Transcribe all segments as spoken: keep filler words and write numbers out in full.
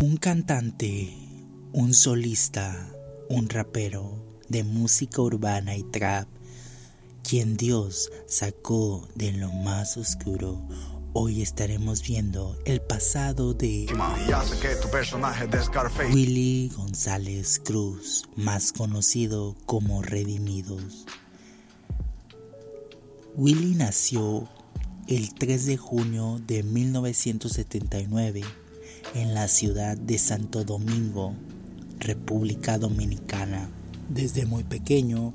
Un cantante, un solista, un rapero de música urbana y trap, quien Dios sacó de lo más oscuro. Hoy estaremos viendo el pasado de Willy González Cruz, más conocido como Redimi dos. Willy nació el tres de junio de mil novecientos setenta y nueve en la ciudad de Santo Domingo, República Dominicana. Desde muy pequeño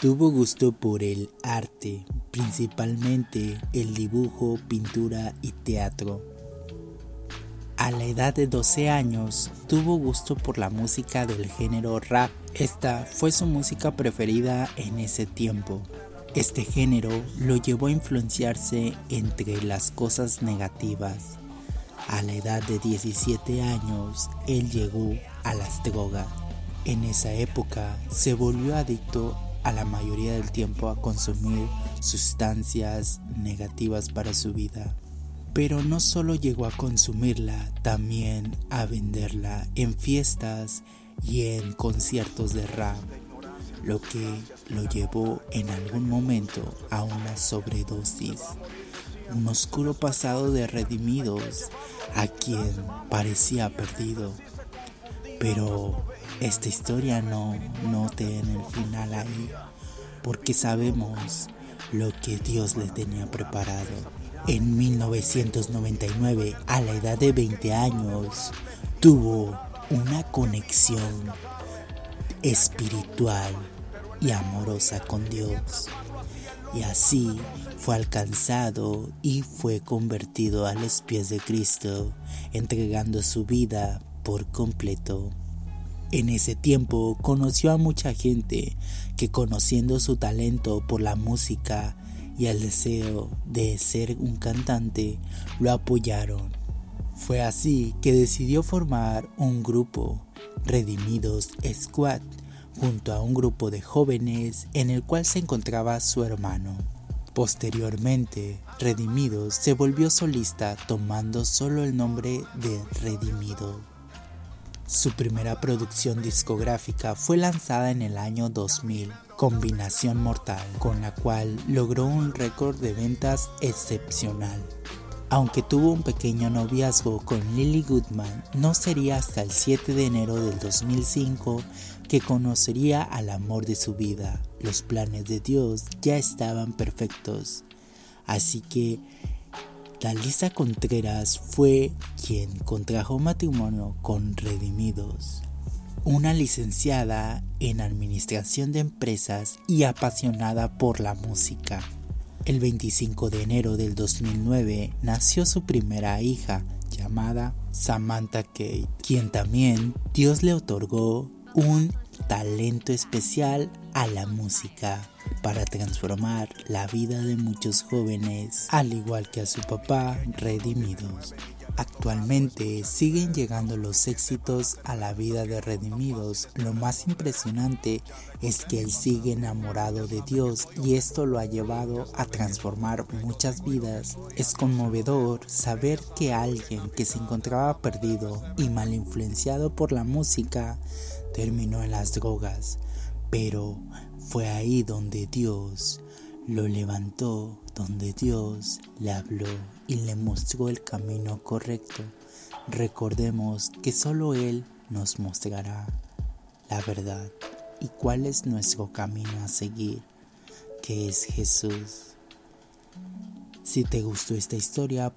tuvo gusto por el arte, principalmente el dibujo, pintura y teatro. A la edad de doce años tuvo gusto por la música del género rap. Esta fue su música preferida en ese tiempo. Este género lo llevó a influenciarse entre las cosas negativas. A la edad de diecisiete años, él llegó a las drogas. En esa época se volvió adicto a la mayoría del tiempo a consumir sustancias negativas para su vida. Pero no solo llegó a consumirla, también a venderla en fiestas y en conciertos de rap, lo que lo llevó en algún momento a una sobredosis. Un oscuro pasado de Redimi dos, a quien parecía perdido. Pero esta historia no, no tiene el final ahí, porque sabemos lo que Dios le tenía preparado. En mil novecientos noventa y nueve, a la edad de veinte años, tuvo una conexión espiritual y amorosa con Dios. Y así fue alcanzado y fue convertido a los pies de Cristo, entregando su vida por completo. En ese tiempo conoció a mucha gente que, conociendo su talento por la música y el deseo de ser un cantante, lo apoyaron. Fue así que decidió formar un grupo, Redimi dos Squad, junto a un grupo de jóvenes en el cual se encontraba su hermano. Posteriormente, Redimi dos se volvió solista, tomando solo el nombre de Redimi dos. Su primera producción discográfica fue lanzada en el año dos mil, Combinación Mortal, con la cual logró un récord de ventas excepcional. Aunque tuvo un pequeño noviazgo con Lily Goodman, no sería hasta el siete de enero del dos mil cinco que conocería al amor de su vida. Los planes de Dios ya estaban perfectos, así que Dalisa Contreras fue quien contrajo matrimonio con Redimi dos, una licenciada en administración de empresas y apasionada por la música. El veinticinco de enero del dos mil nueve nació su primera hija, llamada Samantha Kate, quien también Dios le otorgó un talento especial a la música para transformar la vida de muchos jóvenes, al igual que a su papá Redimi dos. Actualmente siguen llegando los éxitos a la vida de Redimi dos. Lo más impresionante es que él sigue enamorado de Dios y esto lo ha llevado a transformar muchas vidas. Es conmovedor saber que alguien que se encontraba perdido y mal influenciado por la música terminó en las drogas, pero fue ahí donde Dios lo levantó, donde Dios le habló y le mostró el camino correcto. Recordemos que solo Él nos mostrará la verdad y cuál es nuestro camino a seguir, que es Jesús. Si te gustó esta historia,